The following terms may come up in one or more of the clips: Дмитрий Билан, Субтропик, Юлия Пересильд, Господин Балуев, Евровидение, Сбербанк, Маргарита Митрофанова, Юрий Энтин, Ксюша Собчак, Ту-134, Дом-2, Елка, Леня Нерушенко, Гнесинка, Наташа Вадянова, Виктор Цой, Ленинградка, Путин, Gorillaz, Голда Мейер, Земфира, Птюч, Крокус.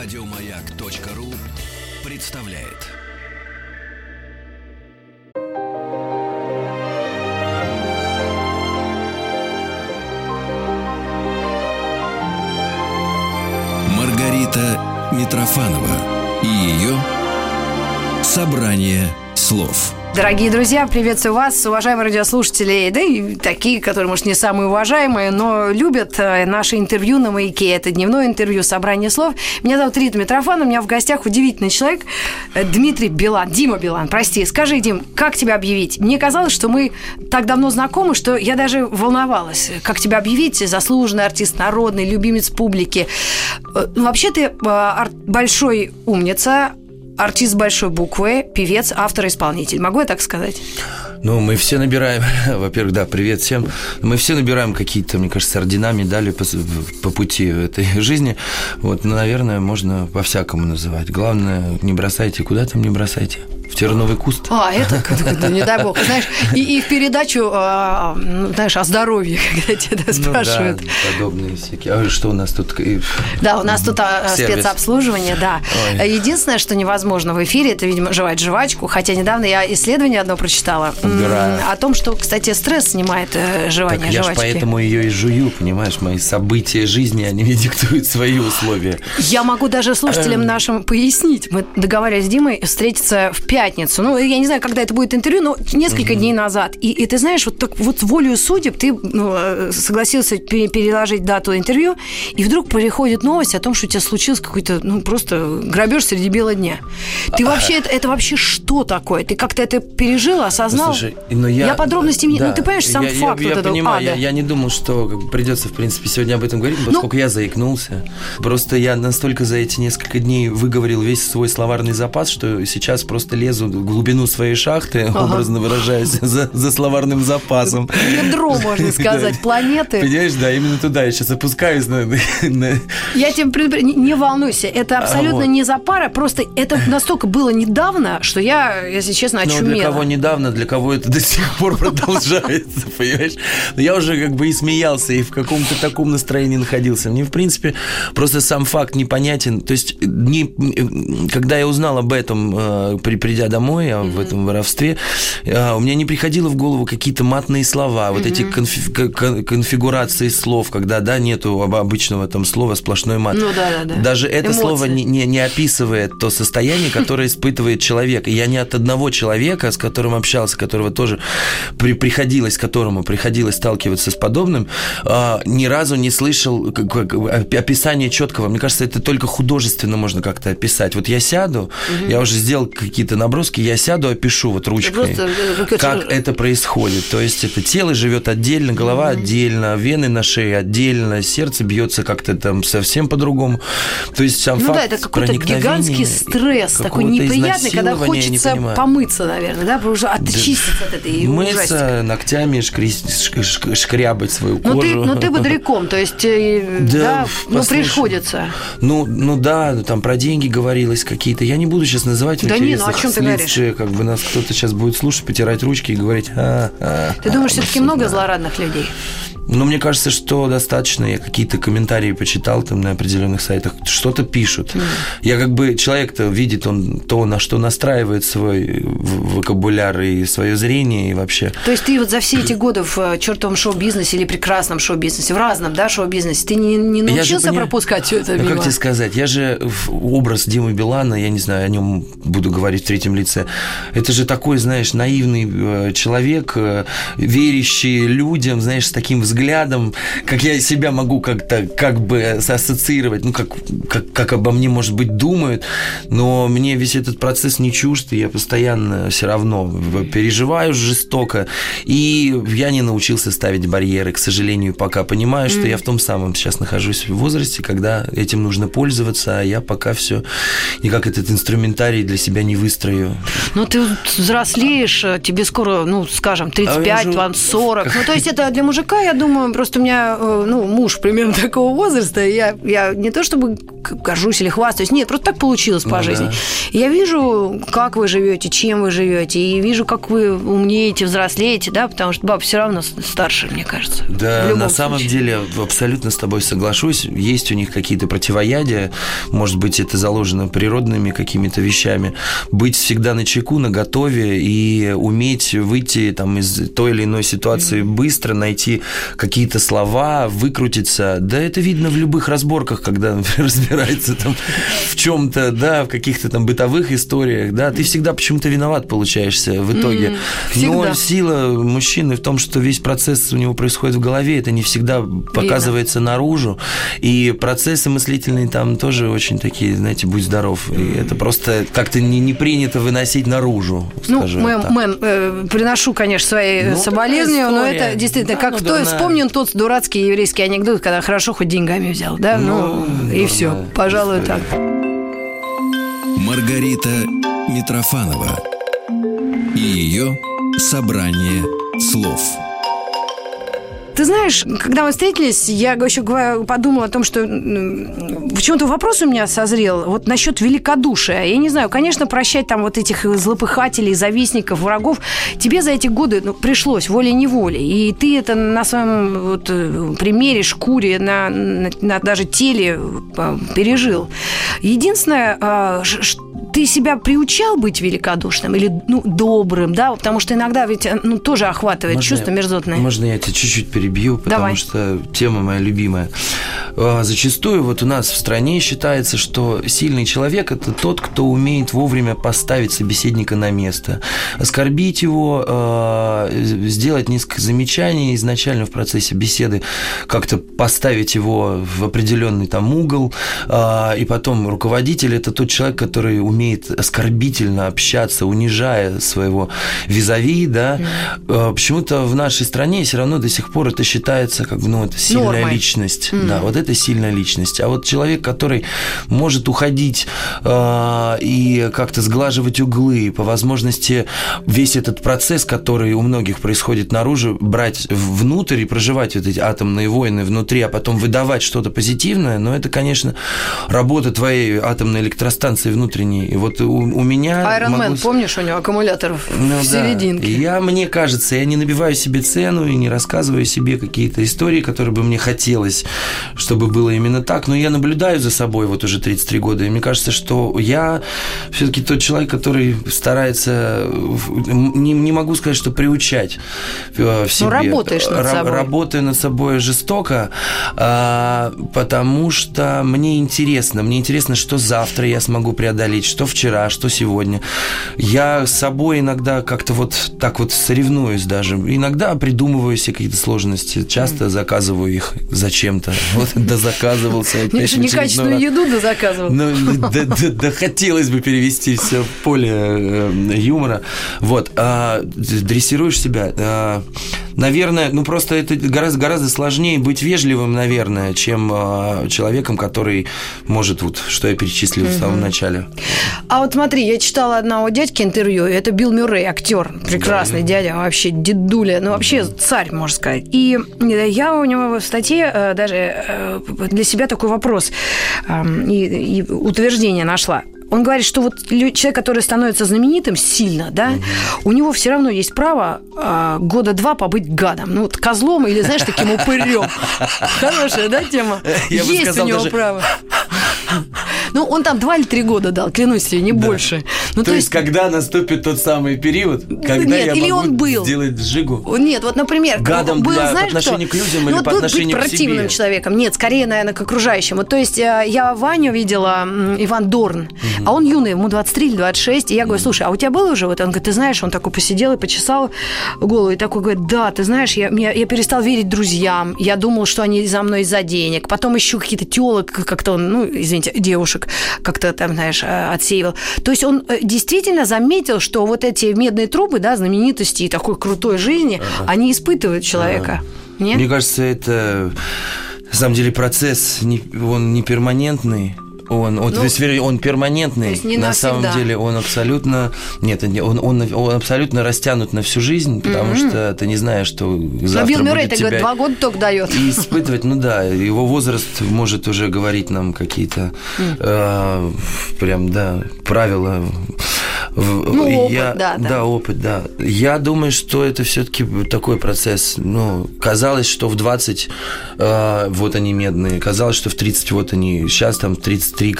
Радиомаяк.ру представляет. Маргарита Митрофанова и ее собрание слов. Дорогие друзья, приветствую вас, уважаемые радиослушатели, да и такие, которые, может, не самые уважаемые, но любят наше интервью на «Маяке». Это дневное интервью «Собрание слов». Меня зовут Рита Митрофанова, у меня в гостях удивительный человек Дмитрий Билан. Дима Билан, прости. Скажи, Дим, как тебя объявить? Мне казалось, что мы так давно знакомы, что я даже волновалась. Как тебя объявить? Заслуженный артист народный, любимец публики. Вообще ты большой умница, артист большой буквы, певец, автор, исполнитель. Могу я так сказать? Ну, мы все набираем, во-первых, да, привет всем. Мы все набираем какие-то, мне кажется, ордена, медали по пути этой жизни. Вот, ну, наверное, можно по-всякому называть. Главное, не бросайте, куда там не бросайте. В терновый куст. А, это, ну, не дай бог. Знаешь, и в передачу, знаешь, о здоровье, когда тебя спрашивают. Ну, да, подобные всякие. А что у нас тут? Да, у нас тут спецобслуживание, да. Ой. Единственное, что невозможно в эфире, это, видимо, жевать жвачку. Хотя недавно я исследование одно прочитала о том, что, кстати, стресс снимает жевание так, я жвачки. Я же поэтому ее и жую, понимаешь? Мои события жизни, они мне диктуют свои условия. Я могу даже слушателям нашим пояснить. Мы договаривались с Димой встретиться в пятницу. Ну, я не знаю, когда это будет интервью, но несколько дней назад. И ты знаешь, вот так вот волею судеб ты согласился переложить дату интервью, и вдруг приходит новость о том, что у тебя случился какой-то, ну, просто грабеж среди бела дня. Ты вообще, это вообще что такое? Ты как-то это пережил, осознал? Ну, слушай, но я подробности не... Да, ну, ты понимаешь, сам факт я вот этого понимаю, ада. Я не думал, что придется, в принципе, сегодня об этом говорить, поскольку я заикнулся. Просто я настолько за эти несколько дней выговорил весь свой словарный запас, что сейчас просто лезу в глубину своей шахты, образно выражаясь, за словарным запасом. Ядро, можно сказать, планеты. Понимаешь, да, именно туда я сейчас опускаюсь. Я тебе предупреждаю, не волнуйся, это абсолютно не за пара, просто это настолько было недавно, что я, если честно, очумела. Ну, для кого недавно, для кого это до сих пор продолжается, понимаешь? Но я уже как бы и смеялся, и в каком-то таком настроении находился. Мне, в принципе, просто сам факт непонятен. То есть, когда я узнал об этом, придя домой, в этом воровстве, у меня не приходило в голову какие-то матные слова, вот эти конфигурации слов, когда, да, нету обычного там слова, сплошной мат. Ну, да. Даже это слово не описывает то состояние, которое испытывает человек. И я не от одного человека, с которым общался, которого тоже приходилось сталкиваться с подобным, ни разу не слышал описания четкого. Мне кажется, это только художественно можно как-то описать. Вот я сяду, я уже сделал какие-то наброски, я сяду, опишу вот ручкой, как это происходит. То есть это тело живет отдельно, голова отдельно, вены на шее отдельно, сердце бьется как-то там совсем по-другому. То есть сам факт проникновения. Ну да, это какой-то гигантский стресс, такой неприятный, когда хочется помыться, наверное, да, потому что отчиститься от этой ужастика. Мыться ногтями, шкрябать свою кожу. Ну ты бодряком, то есть, да, ну приходится. Ну да, там про деньги говорилось какие-то. Я не буду сейчас называть в интересах. О чем ты говоришь? Как бы нас кто-то сейчас будет слушать, потирать ручки и говорить... Ты думаешь, все-таки много злорадных людей? Ну, мне кажется, что достаточно. Я какие-то комментарии почитал там на определенных сайтах, что-то пишут. Я как бы... Человек-то видит он то, на что настраивает свой вокабуляр и свое зрение, и вообще... То есть ты вот за все эти годы в чертовом шоу-бизнесе или прекрасном шоу-бизнесе, в разном, да, шоу-бизнесе, ты не научился пропускать все это мимо? Как тебе сказать? Я же образ Димы Билана, я не знаю, о нем буду говорить в третьем лице. Это же такой, знаешь, наивный человек, верящий людям, знаешь, с таким взглядом, как я себя могу как-то как бы ассоциировать, ну, как обо мне, может быть, думают, но мне весь этот процесс не чужд, и я постоянно все равно переживаю жестоко, и я не научился ставить барьеры, к сожалению, пока понимаю, что я в том самом сейчас нахожусь в возрасте, когда этим нужно пользоваться, а я пока все никак этот инструментарий для себя не выстрою. Ну, ты взрослеешь, тебе скоро, ну, скажем, 35, вам 40, ну, то есть это для мужика, я думаю, думаю, просто у меня, ну, муж примерно такого возраста, я не то чтобы горжусь или хвастаюсь, нет, просто так получилось по жизни. Да. Я вижу, как вы живете, чем вы живете, и вижу, как вы умнеете, взрослеете, да, потому что баба все равно старше, мне кажется. Да, на самом деле абсолютно с тобой соглашусь. Есть у них какие-то противоядия, может быть, это заложено природными какими-то вещами. Быть всегда начеку, наготове и уметь выйти там из той или иной ситуации быстро, найти какие-то слова, выкрутиться. Да, это видно в любых разборках, когда, например, разбирается там в чем-то, да, в каких-то там бытовых историях, да, ты всегда почему-то виноват получаешься в итоге. Но сила мужчины в том, что весь процесс у него происходит в голове, это не всегда показывается наружу, и процессы мыслительные там тоже очень такие, знаете, будь здоров, и это просто как-то не принято выносить наружу, скажем так. Приношу, конечно, свои соболезнования, но это действительно, как кто вспомнил тот дурацкий еврейский анекдот, когда хорошо хоть деньгами взял, да, и все, пожалуй, так. Маргарита Митрофанова и ее собрание слов. Ты знаешь, когда мы встретились, я еще подумала о том, что почему-то вопрос у меня созрел вот насчет великодушия. Я не знаю, конечно, прощать там вот этих злопыхателей, завистников, врагов тебе за эти годы пришлось волей-неволей. И ты это на своем вот примере, шкуре, на даже теле пережил. Единственное, ты себя приучал быть великодушным или добрым, да? Потому что иногда ведь тоже охватывает чувство мерзотное. Можно я тебя чуть-чуть перебью, потому что тема моя любимая. Зачастую вот у нас в стране считается, что сильный человек – это тот, кто умеет вовремя поставить собеседника на место, оскорбить его, сделать несколько замечаний изначально в процессе беседы, как-то поставить его в определенный там угол, и потом руководитель – это тот человек, который умеет оскорбительно общаться, унижая своего визави, да. Почему-то в нашей стране все равно до сих пор это считается как бы, это сильная личность. Да, вот это сильная личность. А вот человек, который может уходить и как-то сглаживать углы, по возможности весь этот процесс, который у многих происходит наружу, брать внутрь и проживать вот эти атомные войны внутри, а потом выдавать что-то позитивное, но это, конечно, работа твоей атомной электростанции внутренней. И вот у меня... Айронмен, помнишь, у него аккумулятор в серединке. Мне кажется, я не набиваю себе цену и не рассказываю себе какие-то истории, которые бы мне хотелось, чтобы было именно так. Но я наблюдаю за собой вот уже 33 года, и мне кажется, что я все-таки тот человек, который старается... Не могу сказать, что приучать в себе. Работаешь над собой. Работаю над собой жестоко, потому что мне интересно. Мне интересно, что завтра я смогу преодолеть, что вчера, что сегодня. Я с собой иногда как-то вот так вот соревнуюсь даже. Иногда придумываю себе какие-то сложности. Часто заказываю их зачем-то. Вот дозаказывался. Некачественную еду дозаказывал. Да хотелось бы перевести все в поле юмора. Вот. Дрессируешь себя. Наверное, просто это гораздо сложнее быть вежливым, наверное, чем человеком, который может, вот что я перечислил в самом начале. А вот смотри, я читала одного дядьки интервью, это Билл Мюррей, актер, прекрасный дядя, вообще дедуля, вообще царь, можно сказать. И я у него в статье даже для себя такой вопрос и утверждение нашла. Он говорит, что вот человек, который становится знаменитым сильно, да, у него все равно есть право года два побыть гадом. Козлом или, знаешь, таким упырем. Хорошая, да, тема? Есть у него право. Он там 2 или 3 года дал, клянусь тебе, не больше. То есть, когда наступит тот самый период, когда я могу сделать сжигу? Нет, вот, например, гадом был, по отношению к людям или по отношению к себе? Быть противным человеком. Нет, скорее, наверное, к окружающим. Вот, то есть, я Ваню видела, Иван Дорн, а он юный, ему 23 или 26, и я говорю, слушай, а у тебя было уже? Вот он говорит, ты знаешь, он такой посидел и почесал голову, и такой говорит, да, ты знаешь, я перестал верить друзьям, я думал, что они за мной из-за денег, потом ищу какие-то телок, как-то он, извините, девушек как-то там, знаешь, отсеивал. То есть он действительно заметил, что вот эти медные трубы, да, знаменитости и такой крутой жизни, они испытывают человека. Нет? Мне кажется, это, на самом деле, процесс, он не перманентный, Он перманентный. На самом деле он абсолютно... Нет, он абсолютно растянут на всю жизнь, потому что ты не знаешь, что завтра будет. Но Билл Мюррей, так говорит, 2 года только дает. И испытывать, его возраст может уже говорить нам какие-то правила... Опыт. Я думаю, что это все-таки такой процесс. Казалось, что в 20 вот они медные, казалось, что в 30 вот они, сейчас там 33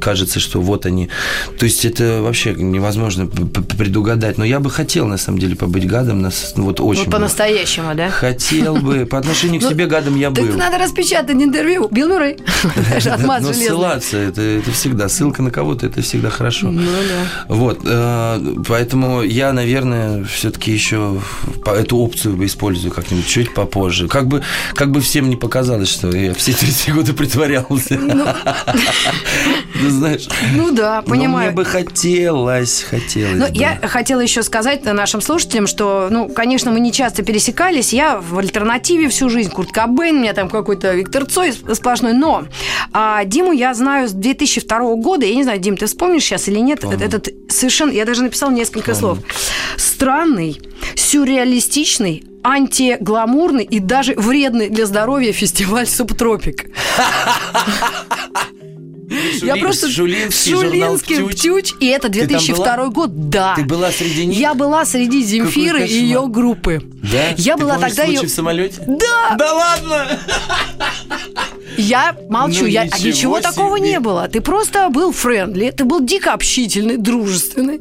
кажется, что вот они. То есть это вообще невозможно предугадать. Но я бы хотел, на самом деле, побыть гадом. Вот очень. Вот по-настоящему, да? Хотел бы. По отношению к себе гадом я был. Так надо распечатать интервью. Билл Мюррей. Но ссылаться, это всегда. Ссылка на кого-то, это всегда хорошо. Вот. Поэтому я, наверное, все-таки еще эту опцию использую как-нибудь чуть попозже. Как бы всем не показалось, что я все 30 года притворялся. Ты знаешь. Понимаю. Но мне бы хотелось. Я хотела еще сказать нашим слушателям, что, конечно, мы не часто пересекались. Я в альтернативе всю жизнь. Курт Кобейн, у меня там какой-то Виктор Цой сплошной. Но Диму я знаю с 2002 года. Я не знаю, Дим, ты вспомнишь сейчас или нет? Этот совершенно... Я даже написала несколько слов. Странный, сюрреалистичный, антигламурный и даже вредный для здоровья фестиваль «Субтропик». Я просто... Шулинский «Птюч», и это 2002 год, да. Ты была среди них? Я была среди Земфиры и ее группы. Да? Я была тогда ее... в самолете? Да! Да ладно! Я молчу, ничего такого не было. Ты просто был френдли, ты был дико общительный, дружественный.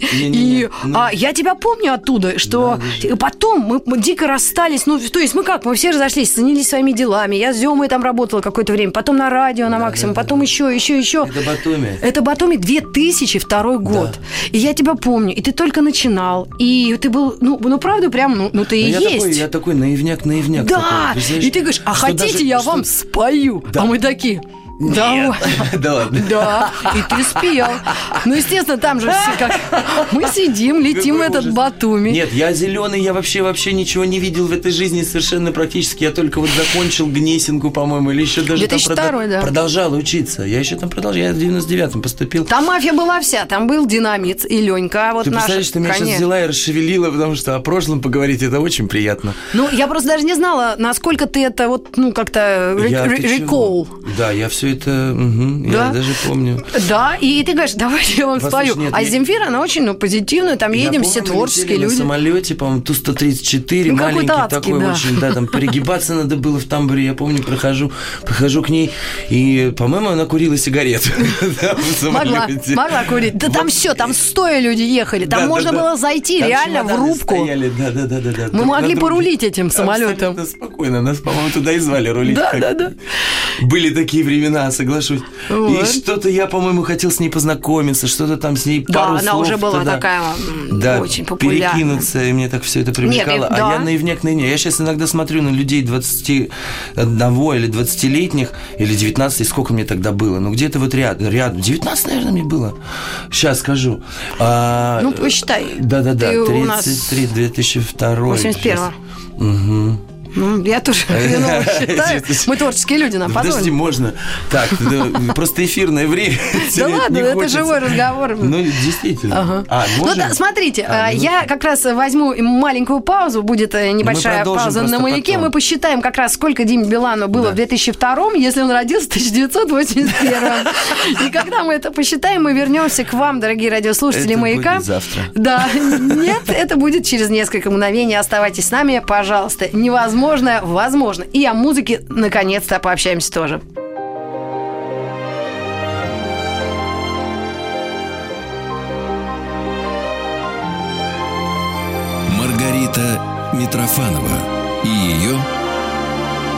Я тебя помню оттуда, что потом мы дико расстались. То есть мы все разошлись, занялись своими делами. Я с Земой там работала какое-то время, потом на радио на максимум, потом еще. Это Батуми, 2002 год. Да. И я тебя помню, и ты только начинал, и ты был, правда, прям, ты и есть. Я такой наивняк. Да, такой, знаешь, и ты говоришь, вам спою? Да. А мы такие... Да, и ты спел. Естественно, там же все как... Мы сидим, летим в этот Батуми. Нет, я зеленый, я вообще ничего не видел в этой жизни совершенно практически. Я только закончил Гнесинку, по-моему, или еще даже там продолжал учиться. Я еще там продолжал, я в 99-м поступил. Там мафия была вся, там был Динамит и Ленька. Ты представляешь, ты меня сейчас взяла и расшевелила, потому что о прошлом поговорить это очень приятно. Я просто даже не знала, насколько ты это как-то рекол. Да, я все это, я даже помню. Да, и ты говоришь, давайте я вам спою. А Земфира, она очень позитивная, там едем, все творческие люди. На самолете, по-моему, Ту-134, маленький такой, очень, там перегибаться надо было в тамбуре, я помню, прохожу к ней, и, по-моему, она курила сигарету в самолете. Могла курить. Да там все, там стоя люди ехали, там можно было зайти реально в рубку. Мы могли порулить этим самолетом. Спокойно, нас, по-моему, туда и звали рулить. Да. Были такие времена, соглашусь. Вот. И что-то я, по-моему, хотел с ней познакомиться, что-то там с ней пару слов. Да, она уже была такая очень популярная. Перекинуться, и мне так все это привлекало. Я наивняк. Я сейчас иногда смотрю на людей 21 или 20-летних, или 19, сколько мне тогда было. Где-то рядом. 19, наверное, мне было. Сейчас скажу. Посчитай. Да. 33, 2002. 81. Я тоже считаю. Мы творческие люди, нам позволили. Подожди, можно. Так, просто эфирное время. Да ладно, это живой разговор. Действительно. Смотрите, я как раз возьму маленькую паузу. Будет небольшая пауза на маяке. Мы посчитаем как раз, сколько Диме Билану было в 2002-м, если он родился в 1981-м. И когда мы это посчитаем, мы вернемся к вам, дорогие радиослушатели маяка. Это завтра. Да, нет, это будет через несколько мгновений. Оставайтесь с нами, пожалуйста. Возможно. И о музыке наконец-то пообщаемся тоже. Маргарита Митрофанова и ее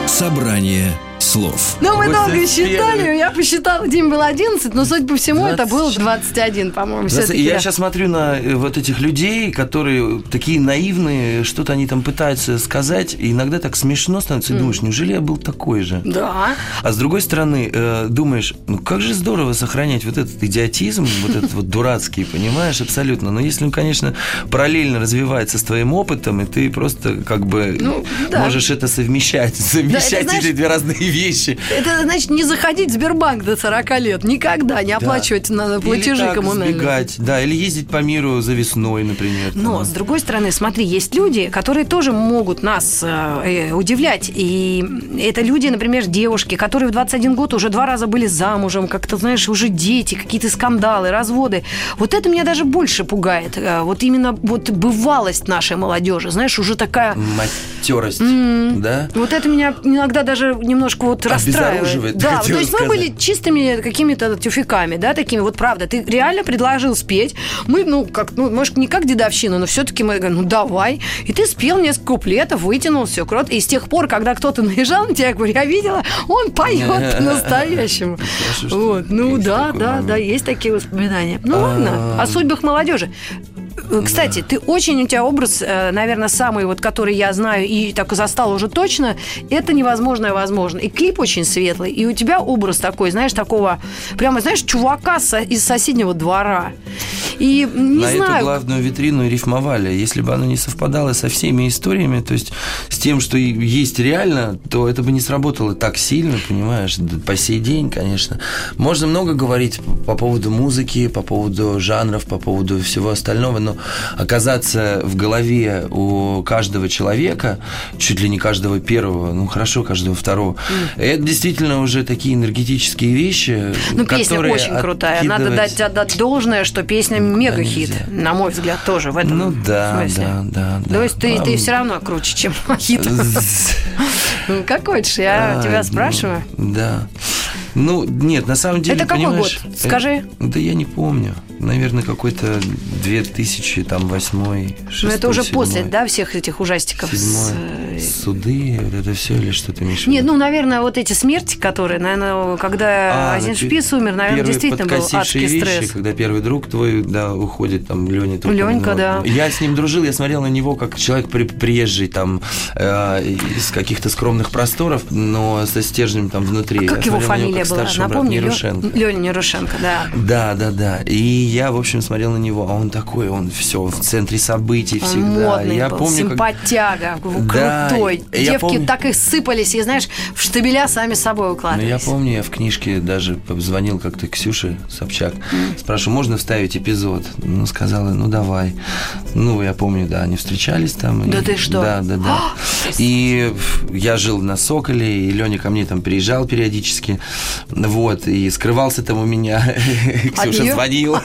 «Собрание слов». Мы долго считали, я посчитала, Диме было 11, но, судя по всему, это было 21, по-моему. Я сейчас смотрю на вот этих людей, которые такие наивные, что-то они там пытаются сказать, и иногда так смешно становится, думаешь, неужели я был такой же? Да. А с другой стороны, думаешь, как же здорово сохранять вот этот идиотизм, вот этот вот дурацкий, понимаешь, абсолютно. Но если он, конечно, параллельно развивается с твоим опытом, и ты просто можешь это совмещать эти две разные перевесе. Это значит не заходить в Сбербанк до 40 лет. Никогда не оплачивать платежи коммунальные. Или сбегать, да, или ездить по миру за весной, например. Но, с другой стороны, смотри, есть люди, которые тоже могут нас удивлять. И это люди, например, девушки, которые в 21 год уже 2 раза были замужем, как-то, знаешь, уже дети, какие-то скандалы, разводы. Вот это меня даже больше пугает. Вот именно вот бывалость нашей молодежи, знаешь, уже такая... Матёрость, да? Вот это меня иногда даже немножко вот расстраивает. Да, то есть мы были чистыми какими-то тюфяками, да, такими, вот правда. Ты реально предложил спеть. Мы, может, не как дедовщина, но все-таки мы говорим, давай. И ты спел несколько куплетов, вытянул все круто. И с тех пор, когда кто-то наезжал на тебя, я говорю, я видела, он поет по-настоящему. Вот. Ну да, есть такие воспоминания. Ну ладно, о судьбах молодежи. Кстати, ты очень, у тебя образ, наверное, самый, вот, который я знаю и так застал уже точно, это невозможное возможно. И клип очень светлый, и у тебя образ такой, знаешь, такого, прямо, знаешь, чувака из соседнего двора. И не на знаю... эту главную витрину и рифмовали. Если бы она не совпадала со всеми историями, то есть с тем, что есть реально, то это бы не сработало так сильно, понимаешь, по сей день, конечно. Можно много говорить по поводу музыки, по поводу жанров, по поводу всего остального, но оказаться в голове у каждого человека, чуть ли не каждого первого, ну хорошо, каждого второго, это действительно уже такие энергетические вещи, ну, песня очень крутая, надо дать отдать должное, что песня мега-хит, на мой взгляд, тоже в этом смысле. Ну да. То есть ты все равно круче, чем хит. Как хочешь, я тебя спрашиваю. Да. Ну, нет, на самом деле, это какой год? Скажи. Да я не помню. Наверное, какой-то 2008, 2006. Ну, это уже 2007. После, да, всех этих ужастиков? 2007. Суды, вот это все или что-то, Миша? Нет, ну, наверное, вот эти смерти, которые, наверное, когда Азиншпис умер, наверное, действительно был адский вещи, стресс. Когда первый друг твой, да, уходит, там, Леня. Ленька, да. Я с ним дружил, я смотрел на него, как человек приезжий, там, из каких-то скромных просторов, но со стержнем там внутри. А как его фамилия была? Напомни, Нерушенко. Леня Нерушенко, да. Да. И я, в общем, смотрел на него, а он такой, он все в центре событий всегда. Модный я был, помню, симпатяга, как... крутой. Да, девки так их сыпались, и, знаешь, в штабеля сами собой укладывались. Ну, я помню, я в книжке даже звонил как-то Ксюше Собчак, спрашиваю, можно вставить эпизод? Ну, сказала, ну, давай. Ну, я помню, да, они встречались там. Да и... ты что? Да. И я жил на Соколе, и Леня ко мне там приезжал периодически, вот, и скрывался там у меня. Ксюша звонила.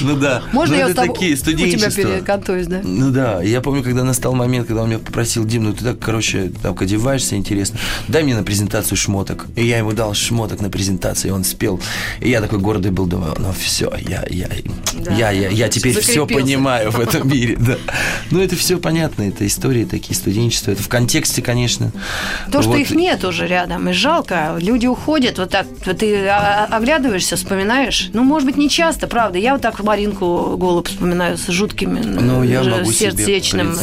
Ну да. Можно я такие студенчества. У тебя перекантуюсь, да? Ну да. Я помню, когда настал момент, когда он меня попросил: Дим, ну ты так, короче, там одеваешься, интересно. Дай мне на презентацию шмоток. И я ему дал шмоток на презентацию, и он спел. И я такой гордый был, думаю, ну все, я теперь все понимаю в этом мире. Да. Ну это все понятно, это истории такие, студенчества. Это в контексте, конечно. То, что их нет уже рядом, и жалко. Люди уходят вот так. Ты оглядываешься, вспоминаешь. Ну, может быть, не часто, правда. Я вот так Маринку Голуб вспоминаю с жутким, сердечным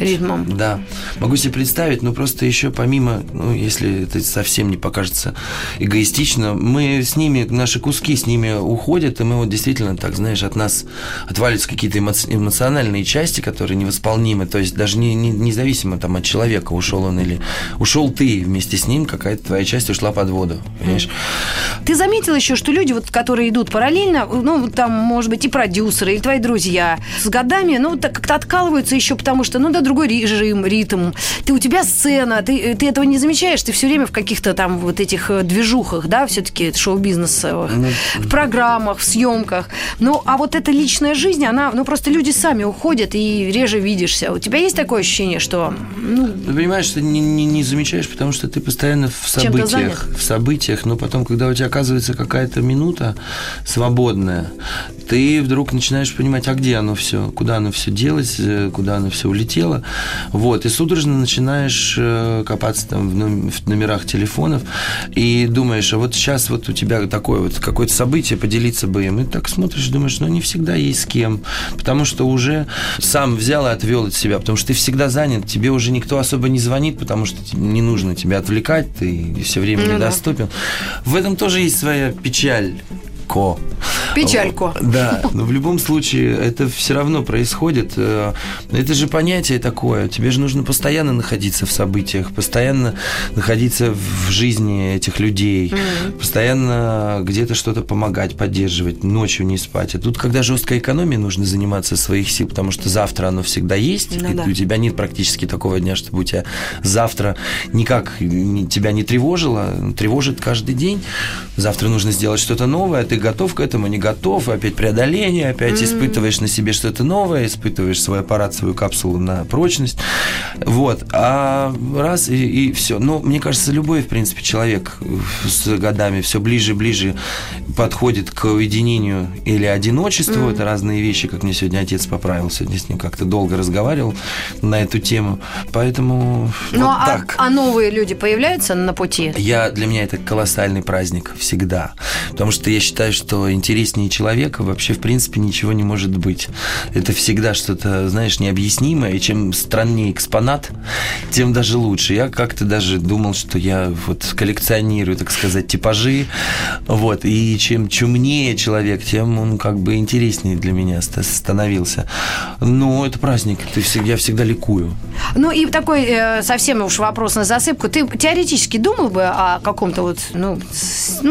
ритмом. Да, могу себе представить, но просто еще помимо, если это совсем не покажется эгоистично, мы с ними, наши куски с ними уходят, и мы вот действительно, так, знаешь, от нас отваливаются какие-то эмоциональные части, которые невосполнимы, то есть даже независимо там от человека, ушел он или ушел ты вместе с ним, какая-то твоя часть ушла под воду, понимаешь? Ты заметил еще, что люди, вот, которые идут параллельно, там, может быть, и продюсеры, и твои друзья с годами, так как-то откалываются еще, потому что, другой режим, ритм. У тебя сцена, ты этого не замечаешь, ты все время в каких-то там вот этих движухах, да, все-таки шоу-бизнесовых, в программах, в съемках. А вот эта личная жизнь, она, просто люди сами уходят и реже видишься. У тебя есть такое ощущение, что... Ты понимаешь, что не замечаешь, потому что ты постоянно в событиях, но потом, когда у тебя оказывается какая-то минута свободная, ты вдруг начинаешь понимать, а где оно все, куда оно все делось, куда оно все улетело. Вот, и судорожно начинаешь копаться там в номерах телефонов и думаешь, а вот сейчас вот у тебя такое вот какое-то событие, поделиться бы им. И так смотришь, думаешь, не всегда есть с кем, потому что уже сам взял и отвел от себя, потому что ты всегда занят, тебе уже никто особо не звонит, потому что не нужно тебя отвлекать, ты все время недоступен. В этом тоже есть своя печаль. Печальку. Да, но в любом случае это все равно происходит. Это же понятие такое. Тебе же нужно постоянно находиться в событиях, постоянно находиться в жизни этих людей, постоянно где-то что-то помогать, поддерживать, ночью не спать. А тут, когда жесткая экономия, нужно заниматься своих сил, потому что завтра оно всегда есть, ну, и да. У тебя нет практически такого дня, чтобы у тебя завтра никак тебя не тревожило, тревожит каждый день. Завтра нужно сделать что-то новое, а ты готов к этому, не готов, опять преодоление, опять испытываешь на себе что-то новое, испытываешь свой аппарат, свою капсулу на прочность. Вот. А раз и все. Но мне кажется, любой, в принципе, человек с годами все ближе и ближе подходит к уединению или одиночеству. Это разные вещи, как мне сегодня отец поправил. Сегодня с ним как-то долго разговаривал на эту тему. Поэтому ну, вот так. А новые люди появляются на пути? Для меня это колоссальный праздник всегда. Потому что я считаю, что интереснее человека вообще, в принципе, ничего не может быть. Это всегда что-то, знаешь, необъяснимое. И чем страннее экспонат, тем даже лучше. Я как-то даже думал, что я вот коллекционирую, так сказать, типажи. Вот. И чем чумнее человек, тем он как бы интереснее для меня становился. Но это праздник. Я всегда ликую. Ну и такой совсем уж вопрос на засыпку. Ты теоретически думал бы о каком-то вот, ну,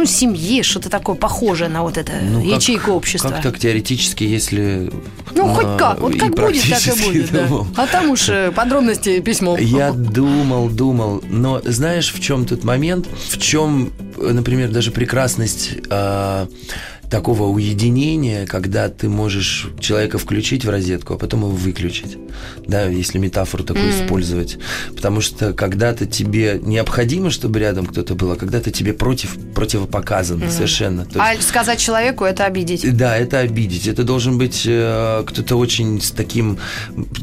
семье, что-то такое похожее на вот это ячейку общества? Как так теоретически, если... Ну, хоть как. Вот как будет, так и будет. Да. А там уж подробности письмом. Я думал. Но знаешь, в чем тут момент? В чем, например, даже прекрасность... такого уединения, когда ты можешь человека включить в розетку, а потом его выключить, да, если метафору такую использовать. Потому что когда-то тебе необходимо, чтобы рядом кто-то был, а когда-то тебе противопоказано совершенно. То есть, сказать человеку – это обидеть. Да, это обидеть. Это должен быть кто-то очень с таким,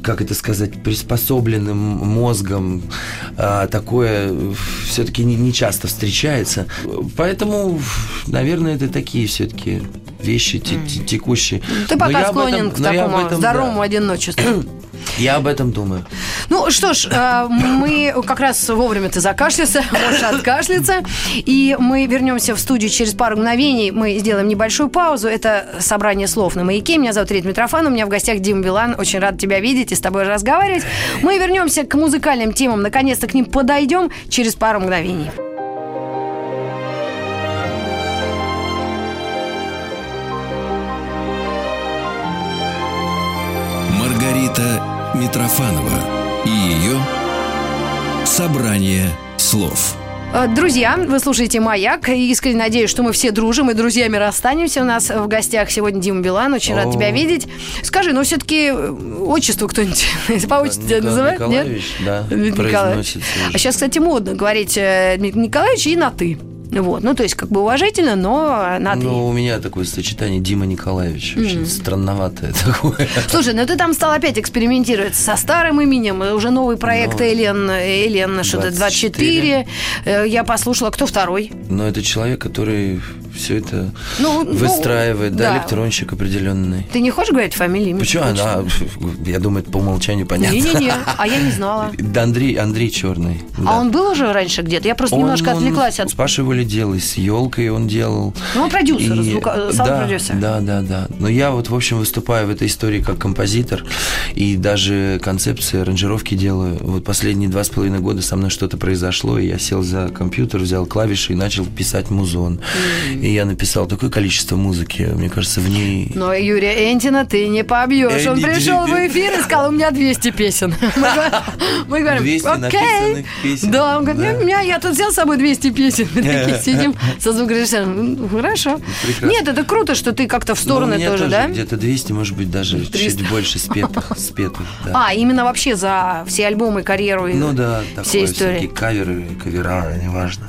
как это сказать, приспособленным мозгом. Такое все-таки не часто встречается. Поэтому, наверное, это такие все-таки вещи текущие. Ты пока склонен к такому здоровому одиночеству. Я об этом думаю. Ну что ж, мы как раз вовремя ты закашлялся, можешь откашляться. И мы вернемся в студию через пару мгновений. Мы сделаем небольшую паузу. Это собрание слов на «Маяке». Меня зовут Рита Митрофанова. У меня в гостях Дима Билан. Очень рада тебя видеть и с тобой разговаривать. Мы вернемся к музыкальным темам. Наконец-то к ним подойдем через пару мгновений. Маргарита Митрофанова и ее собрание слов. Друзья, вы слушаете «Маяк». Искренне надеюсь, что мы все дружим и друзьями расстанемся. У нас в гостях сегодня Дима Билан. Очень рад тебя видеть. Скажи, ну все-таки отчество кто-нибудь по отчеству тебя называет? Николаевич, да, произносится. А сейчас, кстати, модно говорить Дмитрий Николаевич и на «ты». Вот, ну, то есть, как бы уважительно, но надо... Ну, у меня такое сочетание Дима Николаевич. Очень странноватое такое. Слушай, ну ты там стал опять экспериментировать со старым именем. Уже новый проект Элен что-то 24. Я послушала, кто второй? Ну, это человек, который все это выстраивает. Да, электронщик определенный. Ты не хочешь говорить фамилию? Почему? Я думаю, это по умолчанию понятно. Не-не-не, а я не знала. Андрей Черный. А он был уже раньше где-то? Я просто немножко отвлеклась от... С Пашей Воля делал, и с Елкой он делал. Ну, он продюсер, саунд-продюсер. Да. Но я вот, в общем, выступаю в этой истории как композитор, и даже концепции, аранжировки делаю. Вот последние 2,5 года со мной что-то произошло, и я сел за компьютер, взял клавиши и начал писать музон. И я написал такое количество музыки, мне кажется, в ней... Но Юрия Энтина ты не побьешь. Он пришел в эфир и сказал, у меня 200 песен. Мы говорим, 200 написанных песен. Да, он говорит, я тут взял с собой 200 песен. Мы такие сидим со звукорежиссером. Хорошо. Нет, это круто, что ты как-то в сторону тоже, да? Где-то 200, может быть, даже чуть больше спетых. А, именно вообще за все альбомы, карьеру и все истории. Каверы, кавера, неважно.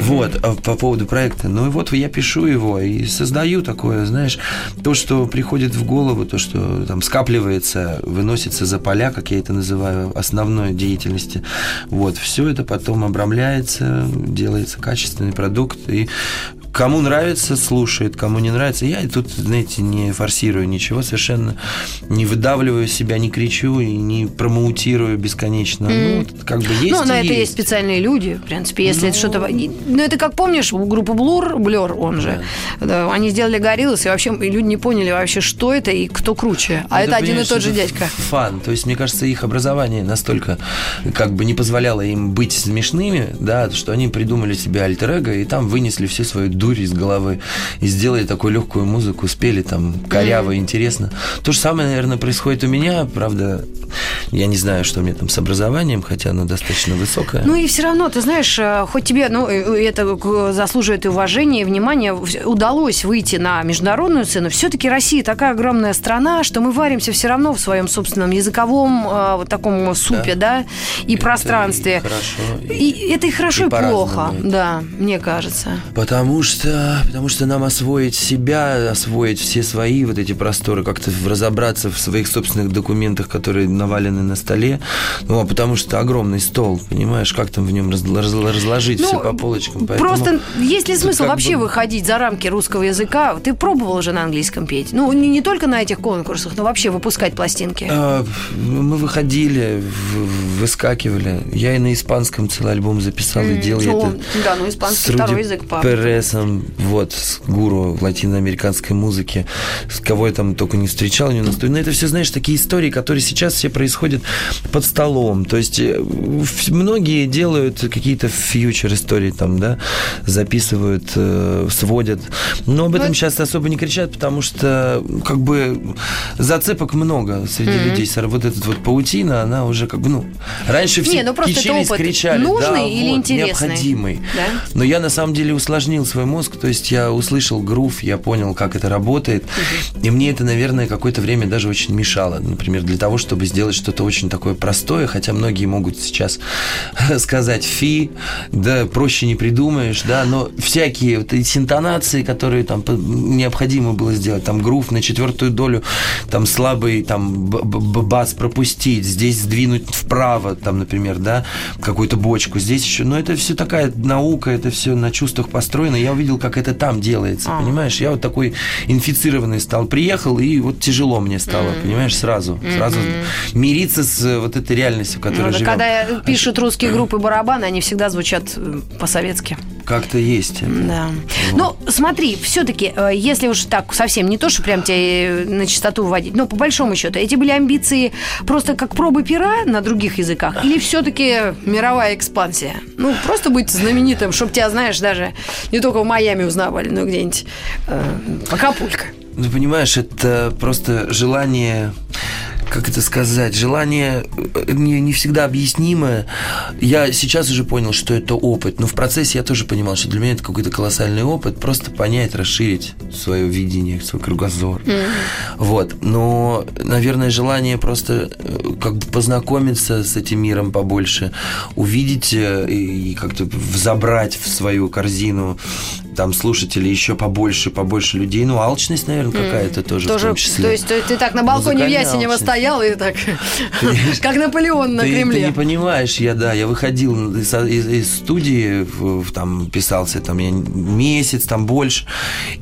Вот, по поводу проекта. Ну и вот я пишу его и создаю такое, знаешь, то, что приходит в голову, то, что там скапливается, выносится за поля, как я это называю, основной деятельности. Вот, все это потом обрамляется, делается качественный продукт, и Кому нравится, слушает, кому не нравится. Я тут, знаете, не форсирую ничего совершенно, не выдавливаю себя, не кричу и не промоутирую бесконечно. Ну, как бы есть. Ну, на это есть специальные люди, в принципе, если это что-то... Ну, это как, помнишь, группа Blur, он же, да, они сделали Gorillaz, и вообще и люди не поняли вообще, что это и кто круче. А это один и тот же дядька. Фан. То есть, мне кажется, их образование настолько как бы не позволяло им быть смешными, да, что они придумали себе альтер-эго и там вынесли всю свою дурь из головы и сделали такую легкую музыку, спели там коряво, интересно. То же самое, наверное, происходит у меня, правда, я не знаю, что у меня там с образованием, хотя оно достаточно высокое. Ну и все равно, ты знаешь, хоть тебе, ну, это заслуживает и уважения, и внимания, удалось выйти на международную сцену. Все-таки Россия такая огромная страна, что мы варимся все равно в своем собственном языковом вот таком супе, да, и это пространстве. И хорошо, и это и хорошо, и плохо, да, мне кажется. Потому что нам освоить себя, освоить все свои вот эти просторы, как-то разобраться в своих собственных документах, которые навалены на столе. Ну, а потому что огромный стол, понимаешь, как там в нем разложить все по полочкам. Просто есть ли смысл вообще выходить за рамки русского языка? Ты пробовал уже на английском петь? Ну, не только на этих конкурсах, но вообще выпускать пластинки. Мы выходили, выскакивали. Я и на испанском целый альбом записал и делал это. Да, ну испанский второй язык, Пересом, вот, с гуру латиноамериканской музыки, с кого я там только не встречал, не настроил. Но это все, знаешь, такие истории, которые сейчас все происходят под столом. То есть многие делают какие-то фьючер-истории там, да, записывают, сводят. Но об этом сейчас особо не кричат, потому что, как бы, зацепок много среди людей. Вот эта вот паутина, она уже как бы, ну, раньше все кичились, кричали. Нужный или интересный? Необходимый. Да? Но я, на самом деле, усложнил свой мозг, то есть я услышал грув, я понял, как это работает, и мне это, наверное, какое-то время даже очень мешало, например, для того, чтобы сделать что-то очень такое простое, хотя многие могут сейчас сказать фи, да, проще не придумаешь, да, но всякие вот эти интонации, которые там необходимо было сделать, там грув на четвертую долю, там слабый там бас пропустить, здесь сдвинуть вправо, там, например, да, какую-то бочку, здесь еще, но это все такая наука, это все на чувствах построено, я увидел, как это там делается, понимаешь? Я вот такой инфицированный стал, приехал, и вот тяжело мне стало, понимаешь, сразу мириться с вот этой реальностью, в которой живем. Когда пишут русские группы барабаны, они всегда звучат по-советски. Как-то есть. Да. Вот. Ну, смотри, все-таки, если уж так совсем не то, что прям тебя на чистоту вводить, но по большому счету, эти были амбиции просто как пробы пера на других языках, или все-таки мировая экспансия? Ну, просто быть знаменитым, чтобы тебя, знаешь, даже не только в Майами узнавали, но где-нибудь Акапулько. Ну, понимаешь, это просто желание... Как это сказать? Желание не всегда объяснимое. Я сейчас уже понял, что это опыт. Но в процессе я тоже понимал, что для меня это какой-то колоссальный опыт. Просто понять, расширить свое видение, свой кругозор. Вот. Но, наверное, желание просто как бы познакомиться с этим миром побольше, увидеть и как-то взобрать в свою корзину там слушателей еще побольше людей. Ну, алчность, наверное, какая-то тоже в том числе. То есть ты так на балконе в Ясенево стоял и так, как Наполеон на Кремле. Ты не понимаешь, я выходил из студии, там писался там я месяц, там больше,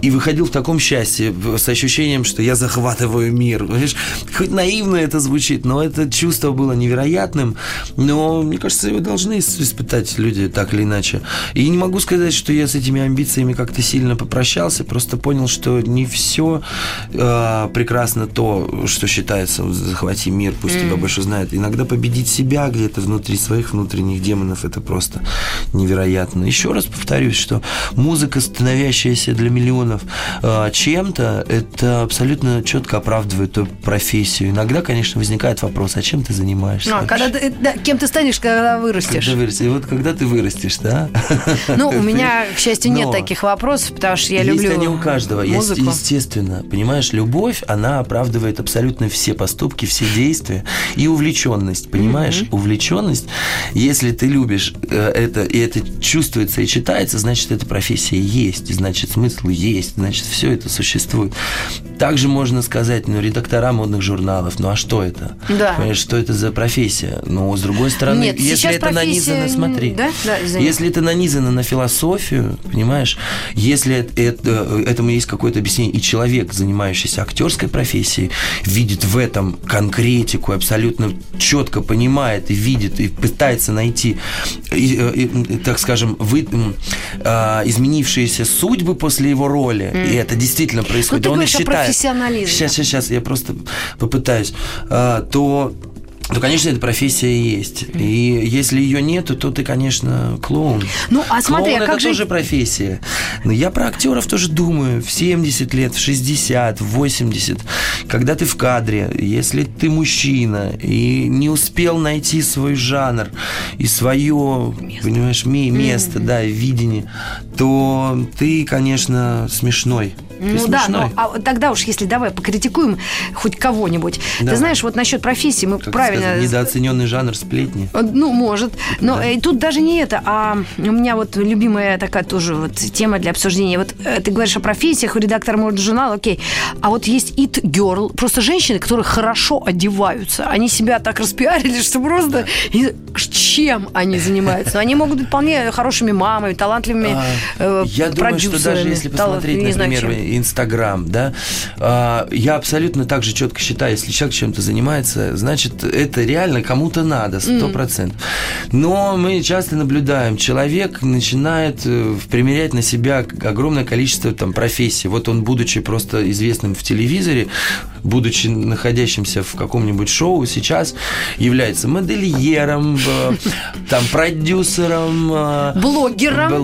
и выходил в таком счастье, с ощущением, что я захватываю мир. Понимаешь? Хоть наивно это звучит, но это чувство было невероятным, но, мне кажется, его должны испытать люди так или иначе. И не могу сказать, что я с этими амбициями как-то сильно попрощался, просто понял, что не все прекрасно то, что считается захвати мир, пусть тебя больше знают. Иногда победить себя где-то внутри своих внутренних демонов, это просто невероятно. Еще раз повторюсь, что музыка, становящаяся для миллионов чем-то, это абсолютно четко оправдывает эту профессию. Иногда, конечно, возникает вопрос, а чем ты занимаешься вообще? Когда ты, кем ты станешь, когда вырастешь? И вот когда ты вырастешь, да? Ну, у меня, к счастью, нет таких вопросов, потому что я люблю музыку. Есть они у каждого, естественно. Понимаешь, любовь, она оправдывает абсолютно все поступки, все действия и увлеченность, понимаешь? Увлеченность, если ты любишь это, и это чувствуется и читается, значит, эта профессия есть, значит, смысл есть, значит, все это существует. Также можно сказать, редактора модных журналов, а что это? Да. Понимаешь, что это за профессия? Но, с другой стороны, если это нанизано, да? Да, если это нанизано на философию, понимаешь, Если этому есть какое-то объяснение, и человек, занимающийся актерской профессией, видит в этом конкретику, абсолютно четко понимает и видит, и пытается найти, так скажем, изменившиеся судьбы после его роли, и это действительно происходит. Ну, ты говоришь о профессионализме. Сейчас, я просто попытаюсь. То, конечно, эта профессия есть. И если ее нету, то ты, конечно, клоун. Ну, а смотри, клоун, а как это же... тоже профессия. Но я про актеров тоже думаю. В 70 лет, в 60, в 80. Когда ты в кадре, если ты мужчина и не успел найти свой жанр и свое, понимаешь, место, да, видение, то ты, конечно, смешной. Ну да, но тогда уж, если давай покритикуем хоть кого-нибудь. Да. Ты знаешь, вот насчет профессии мы как правильно... Сказать, недооцененный жанр сплетни. Ну, может. Но да. Тут даже не это, а у меня вот любимая такая тоже вот тема для обсуждения. Вот ты говоришь о профессиях, редактор модного журнала, окей. А вот есть it girl, просто женщины, которые хорошо одеваются. Они себя так распиарили, что просто... Да. Чем они занимаются? Но они могут быть вполне хорошими мамами, талантливыми продюсерами. Я думаю, что даже если посмотреть, например, Инстаграм, да, я абсолютно так же четко считаю, если человек чем-то занимается, значит, это реально кому-то надо, 100%. Но мы часто наблюдаем, человек начинает примерять на себя огромное количество там профессий. Вот он, будучи просто известным в телевизоре, будучи находящимся в каком-нибудь шоу, сейчас является модельером, там, продюсером, блогером.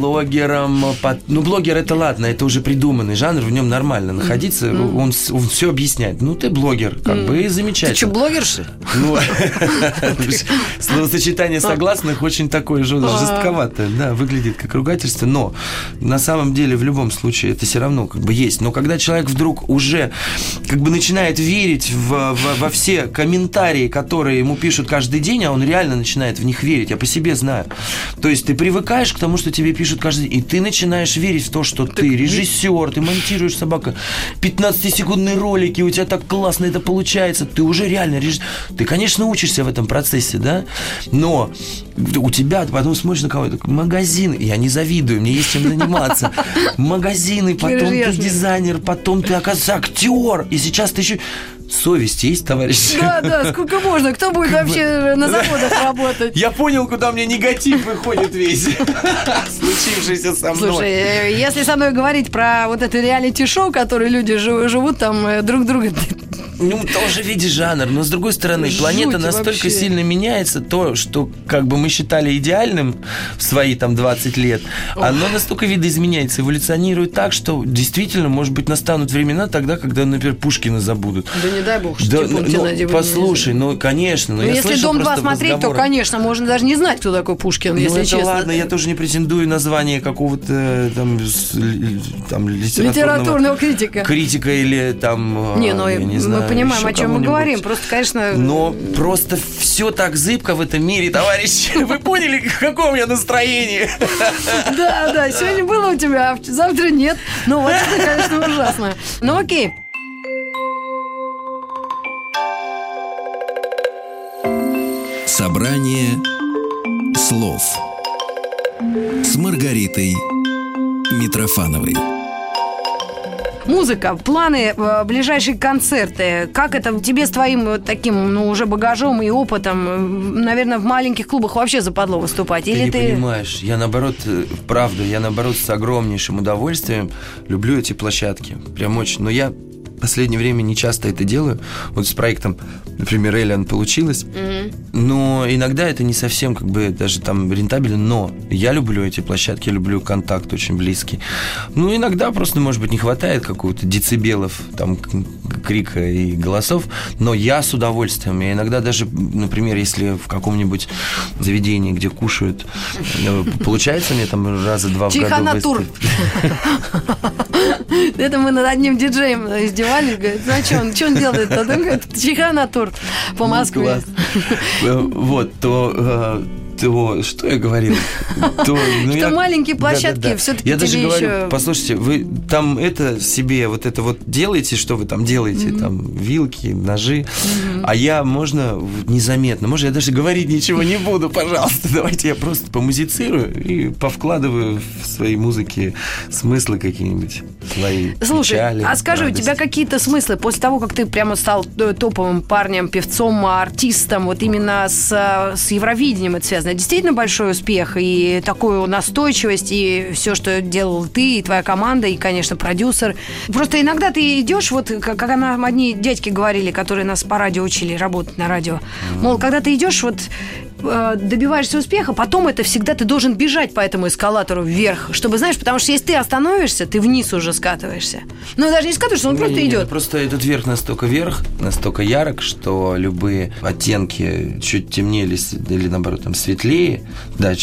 Ну, блогер — это ладно, это уже придуманный жанр, в нем нормально находиться, он все объясняет. Ну, ты блогер, как бы, и замечательно. Ты что, блогерша? Ну, словосочетание согласных очень такое жестковатое, да, выглядит как ругательство, но на самом деле в любом случае это все равно как бы есть. Но когда человек вдруг уже как бы начинает верить во все комментарии, которые ему пишут каждый день, а он реально начинает в них верить, я по себе знаю. То есть ты привыкаешь к тому, что тебе пишут каждый день, и ты начинаешь верить в то, что ты режиссер, ты монтируешь, собака, 15-секундные ролики, у тебя так классно это получается, ты уже реально режиссер. Ты, конечно, учишься в этом процессе, да, но у тебя, ты потом смотришь на кого-то, магазин, я не завидую, мне есть чем заниматься. Магазины, потом ты дизайнер, потом ты, оказывается, актер, и сейчас ты еще... Совесть есть, товарищи? Да, сколько можно? Кто будет вообще на заводах работать? Я понял, куда мне негатив выходит весь, случившийся со мной. Слушай, если со мной говорить про вот это реалити-шоу, которое люди живут там друг друга... Ну, тоже видишь жанр, но с другой стороны, планета настолько сильно меняется, то, что как бы мы считали идеальным в свои там 20 лет, оно настолько видоизменяется, эволюционирует так, что действительно, может быть, настанут времена тогда, когда, например, Пушкина забудут. Да не дай бог, что да, Путина. Послушай, конечно. Но если «Дом-2» смотреть, то, конечно, можно даже не знать, кто такой Пушкин, если честно. Ладно, я тоже не претендую на звание какого-то там литературного критика. Критика или там... Мы понимаем, о чем мы говорим. Просто, конечно... Но просто все так зыбко в этом мире, товарищи. Вы поняли, в каком я настроении? Да, сегодня было у тебя, а завтра нет. Ну, вот это, конечно, ужасно. Ну, окей. Собрание слов с Маргаритой Митрофановой. Музыка, планы, ближайшие концерты. Как это тебе с твоим вот таким, уже багажом и опытом, наверное, в маленьких клубах вообще западло выступать? Или ты не понимаешь. Я, наоборот, с огромнейшим удовольствием люблю эти площадки. Прям очень. Но я в последнее время не часто это делаю. Вот с проектом, например, «Эллиан» получилось. Но иногда это не совсем как бы даже там рентабельно. Но я люблю эти площадки, люблю контакт очень близкий. Ну, иногда просто, может быть, не хватает какого-то децибелов, там, крика и голосов. Но я с удовольствием. Я иногда даже, например, если в каком-нибудь заведении, где кушают, получается мне там раза два в году... Чиханатур! Это мы над одним диджеем издевались. Говорит, что он делает? Он говорит, чиханатур по Москве. Вот, то то... Что я говорил? Что маленькие площадки все-таки... Я даже говорю, послушайте, вы там это себе вот это вот делаете, что вы там делаете, там вилки, ножи, а я, можно незаметно, можно я даже говорить ничего не буду, пожалуйста, давайте я просто помузицирую и повкладываю в свои музыки смыслы какие-нибудь, свои печали. Слушай, а скажи, у тебя какие-то смыслы после того, как ты прямо стал топовым парнем, певцом, артистом, вот именно с Евровидением это связано? Действительно большой успех и такую настойчивость, и все, что делал ты, и твоя команда, и, конечно, продюсер. Просто иногда ты идешь, вот как нам одни дядьки говорили, которые нас по радио учили работать на радио, мол, когда ты идешь, вот добиваешься успеха, потом это всегда ты должен бежать по этому эскалатору вверх, чтобы, знаешь, потому что если ты остановишься, ты вниз уже скатываешься. Ну, даже не скатываешься, он просто идет. Просто этот вверх, настолько ярок, что любые оттенки чуть темнели или, наоборот, там, светлее, да,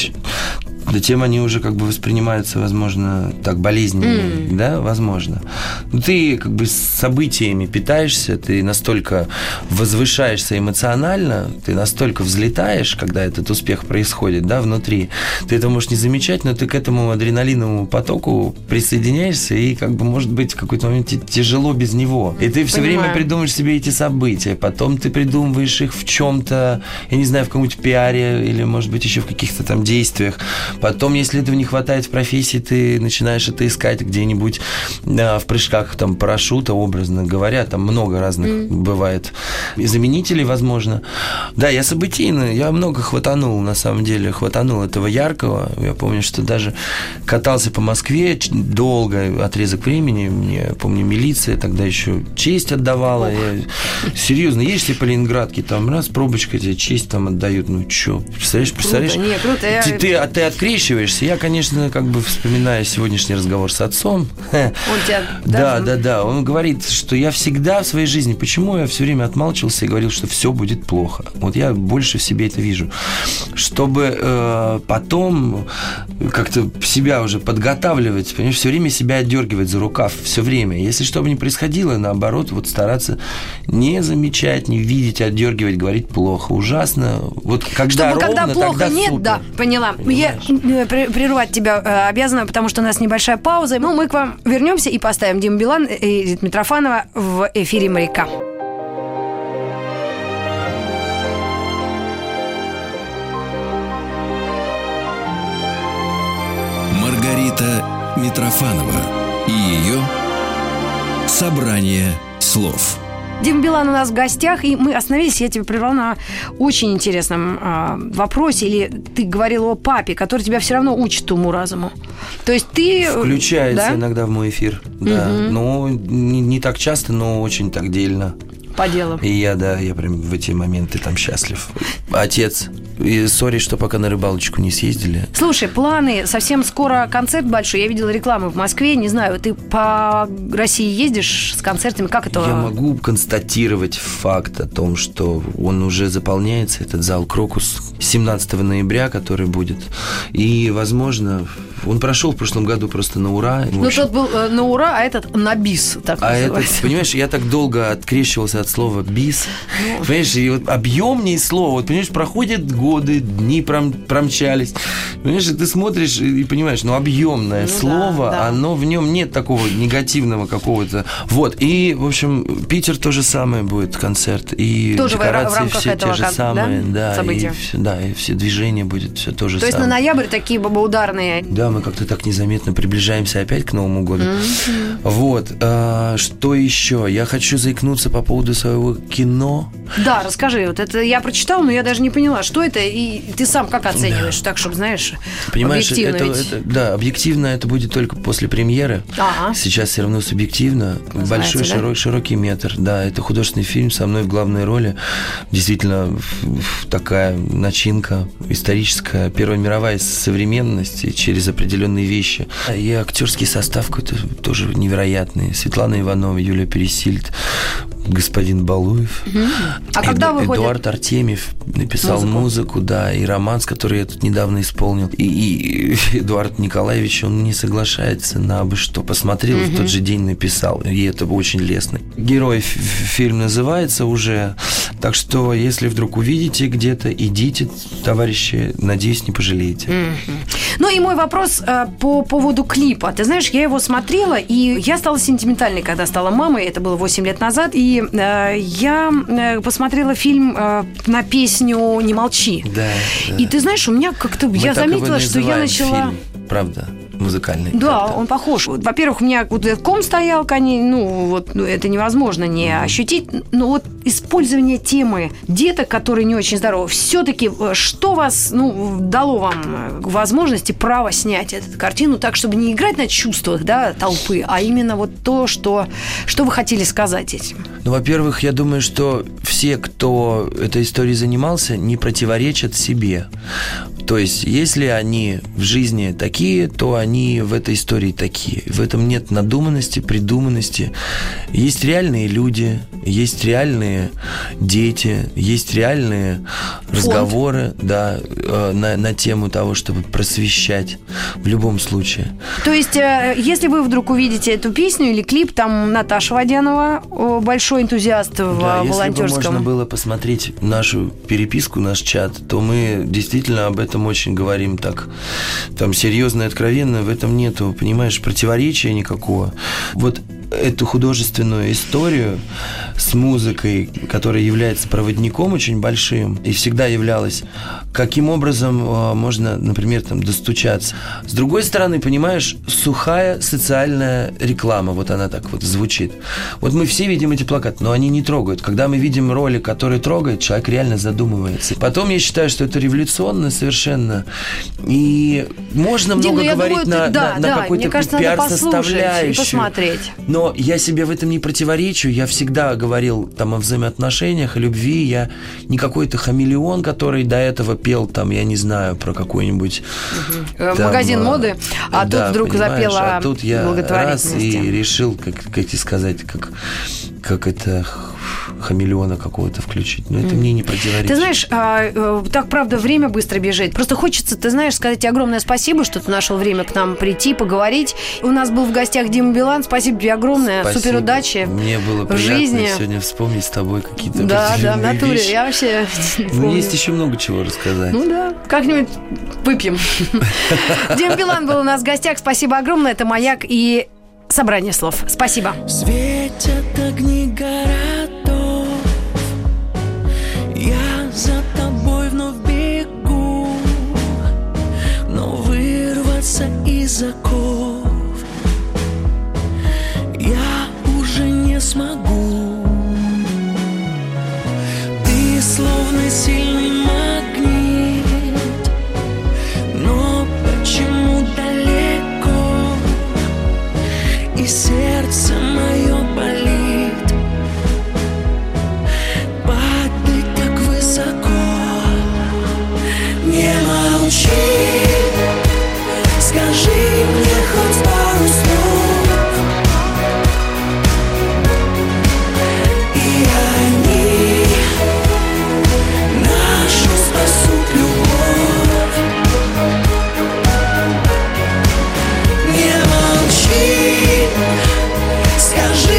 тем они уже как бы воспринимаются, возможно, так болезненно, да, возможно. Но ты как бы событиями питаешься, ты настолько возвышаешься эмоционально, ты настолько взлетаешь, когда этот успех происходит, да, внутри. Ты это можешь не замечать, но ты к этому адреналиновому потоку присоединяешься, и как бы, может быть, в какой-то момент тяжело без него. И ты все время придумываешь себе эти события, потом ты придумываешь их в чем-то, я не знаю, в каком-нибудь пиаре или, может быть, еще в каких-то там действиях. Потом, если этого не хватает в профессии, ты начинаешь это искать где-нибудь в прыжках там, парашюта, образно говоря. Там много разных бывает заменителей, возможно. Да, я событийный, я много хватанул этого яркого. Я помню, что даже катался по Москве долго, отрезок времени. Мне, помню, милиция тогда еще честь отдавала. Я, серьезно, едешь ты по Ленинградке, там раз, пробочка, тебе честь там отдают. Ну, что, представляешь? Круто, нет, круто. Ты открещиваешься. Я, конечно, как бы вспоминаю сегодняшний разговор с отцом. Он тебя да. Он говорит, что я всегда в своей жизни... Почему я все время отмалчивался и говорил, что все будет плохо? Вот я больше в себе это вижу. Чтобы потом как-то себя уже подготавливать, понимаешь, все время себя отдергивать за рукав, все время. Если что бы ни происходило, наоборот, вот стараться не замечать, не видеть, отдергивать, говорить плохо, ужасно. Вот когда чтобы ровно, когда плохо, тогда нет, супер. Да, поняла. Понимаешь? Я прервать тебя обязана, потому что у нас небольшая пауза. Но мы к вам вернемся и поставим Диму Билан и Митрофанова в эфире «Моряка». Маргарита Митрофанова и ее «Собрание слов». Дима Билан у нас в гостях, и мы остановились, я тебя прервала на очень интересном вопросе, или ты говорил о папе, который тебя все равно учит уму-разуму. То есть ты... Включается иногда в мой эфир, да. Но не так часто, но очень так дельно. По делу. И я прям в эти моменты там счастлив. Отец... И сори, что пока на рыбалочку не съездили. Слушай, планы. Совсем скоро концерт большой. Я видела рекламу в Москве. Не знаю, ты по России ездишь с концертами? Как это? Я могу констатировать факт о том, что он уже заполняется, этот зал «Крокус», 17 ноября, который будет. И, возможно... Он прошел в прошлом году просто на ура. Ну, тот был на ура, а этот на бис, так называется. Этот, понимаешь, я так долго открещивался от слова «бис». Понимаешь, и вот объемнее слово. Вот, понимаешь, проходят годы, дни промчались. Понимаешь, ты смотришь и понимаешь, объемное слово, оно в нем нет такого негативного какого-то. Вот, и, в общем, Питер то же самое будет, концерт. И тоже декорации все те же самые. Да? Да, и все движения будет все то же самое. То есть на ноябрь такие бабоударные... Да, мы как-то так незаметно приближаемся опять к Новому году. Вот. Что еще? Я хочу заикнуться по поводу своего кино. Да, расскажи. Вот это я прочитала, но я даже не поняла, что это. И ты сам как оцениваешь? Да. Так, чтобы, знаешь, понимаешь, объективно объективно это будет только после премьеры. Ага. Сейчас все равно субъективно. Большой, широкий метр. Да, это художественный фильм со мной в главной роли. Действительно, такая начинка историческая. Первая мировая современность и через определенные вещи. И актерский состав какой-то тоже невероятный. Светлана Иванова, Юлия Пересильд, господин Балуев. А когда выходит... Эдуард Артемьев написал музыку, да, и романс, который я тут недавно исполнил. И Эдуард Николаевич, он не соглашается на бы что. Посмотрел, в тот же день написал. И это очень лестно. Герой фильм называется уже. Так что, если вдруг увидите где-то, идите, товарищи, надеюсь, не пожалеете. Ну и мой вопрос по поводу клипа. Ты знаешь, я его смотрела, и я стала сентиментальной, когда стала мамой. Это было 8 лет назад. И я посмотрела фильм на песню «Не молчи». Да. И ты знаешь, у меня как-то... Я заметила, что я начала... Фильм, правда? Музыкальный. Да, он похож. Во-первых, у меня вот этот ком стоял, это невозможно не ощутить. Но вот использование темы деток, которые не очень здоровы, все-таки что вас, дало вам возможность и право снять эту картину так, чтобы не играть на чувствах, да, толпы, а именно вот то, что вы хотели сказать этим? Ну, во-первых, я думаю, что все, кто этой историей занимался, не противоречат себе. То есть, если они в жизни такие, то они в этой истории такие. В этом нет надуманности, придуманности. Есть реальные люди, есть реальные дети, есть реальные разговоры, да, на тему того, чтобы просвещать в любом случае. То есть, если вы вдруг увидите эту песню или клип, там Наташа Вадянова, большой энтузиаст в волонтерском. Если бы можно было посмотреть нашу переписку, наш чат, то мы действительно об этом очень говорим так, там, серьезно и откровенно, в этом нету, понимаешь, противоречия никакого. Вот эту художественную историю с музыкой, которая является проводником очень большим и всегда являлась, каким образом можно, например, там, достучаться. С другой стороны, понимаешь, сухая социальная реклама, вот она так вот звучит. Вот мы все видим эти плакаты, но они не трогают. Когда мы видим ролик, который трогает, человек реально задумывается. Потом я считаю, что это революционно совершенно. И можно много говорить на какой-то пиар-составляющей. Посмотреть. Но я себе в этом не противоречу. Я всегда говорил там о взаимоотношениях, о любви. Я не какой-то хамелеон, который до этого пел там, я не знаю, про какой-нибудь... там, магазин моды, а да, тут вдруг запела а тут я раз и решил, как тебе сказать, как это... хамелеона какого-то включить. Но это мне не противоречит. Ты знаешь, так, правда, время быстро бежит. Просто хочется, ты знаешь, сказать тебе огромное спасибо, что ты нашел время к нам прийти, поговорить. У нас был в гостях Дима Билан. Спасибо тебе огромное. Спасибо. Супер удачи. Мне было приятно сегодня вспомнить с тобой какие-то определенные вещи. Натуре. Я вообще помню. Есть еще много чего рассказать. Как-нибудь выпьем. Дима Билан был у нас в гостях. Спасибо огромное. Это «Маяк» и «Собрание слов». Спасибо. Светят огни городов, я за тобой вновь бегу, но вырваться из оков я уже не смогу. Ты словно сильный магнит, но почему далеко, и сердце мое болит. Скажи мне хоть пару слов, и они нашу спасут любовь. Не молчи, скажи.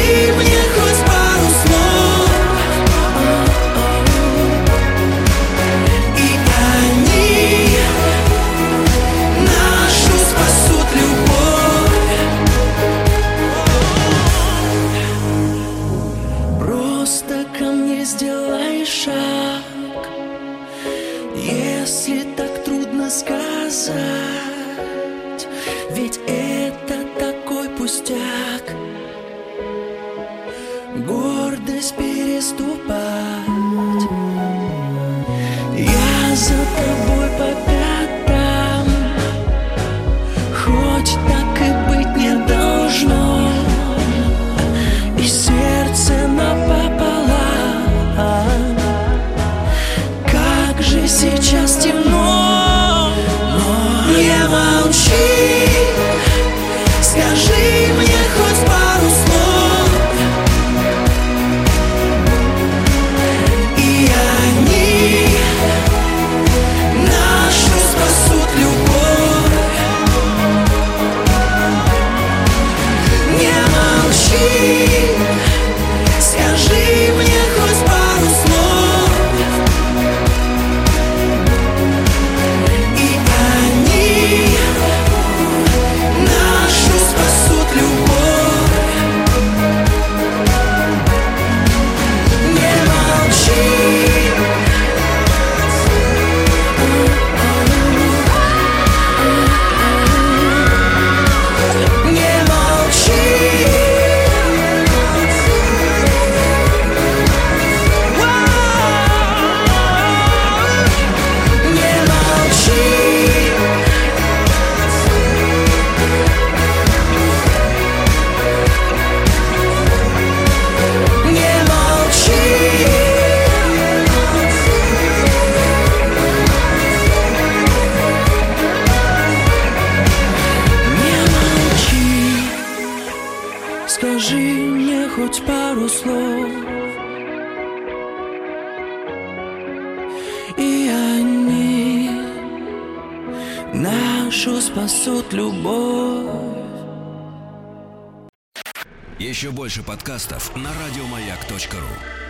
скажи мне хоть пару слов, и они нашу спасут любовь. Еще больше подкастов на радиомаяк.ру.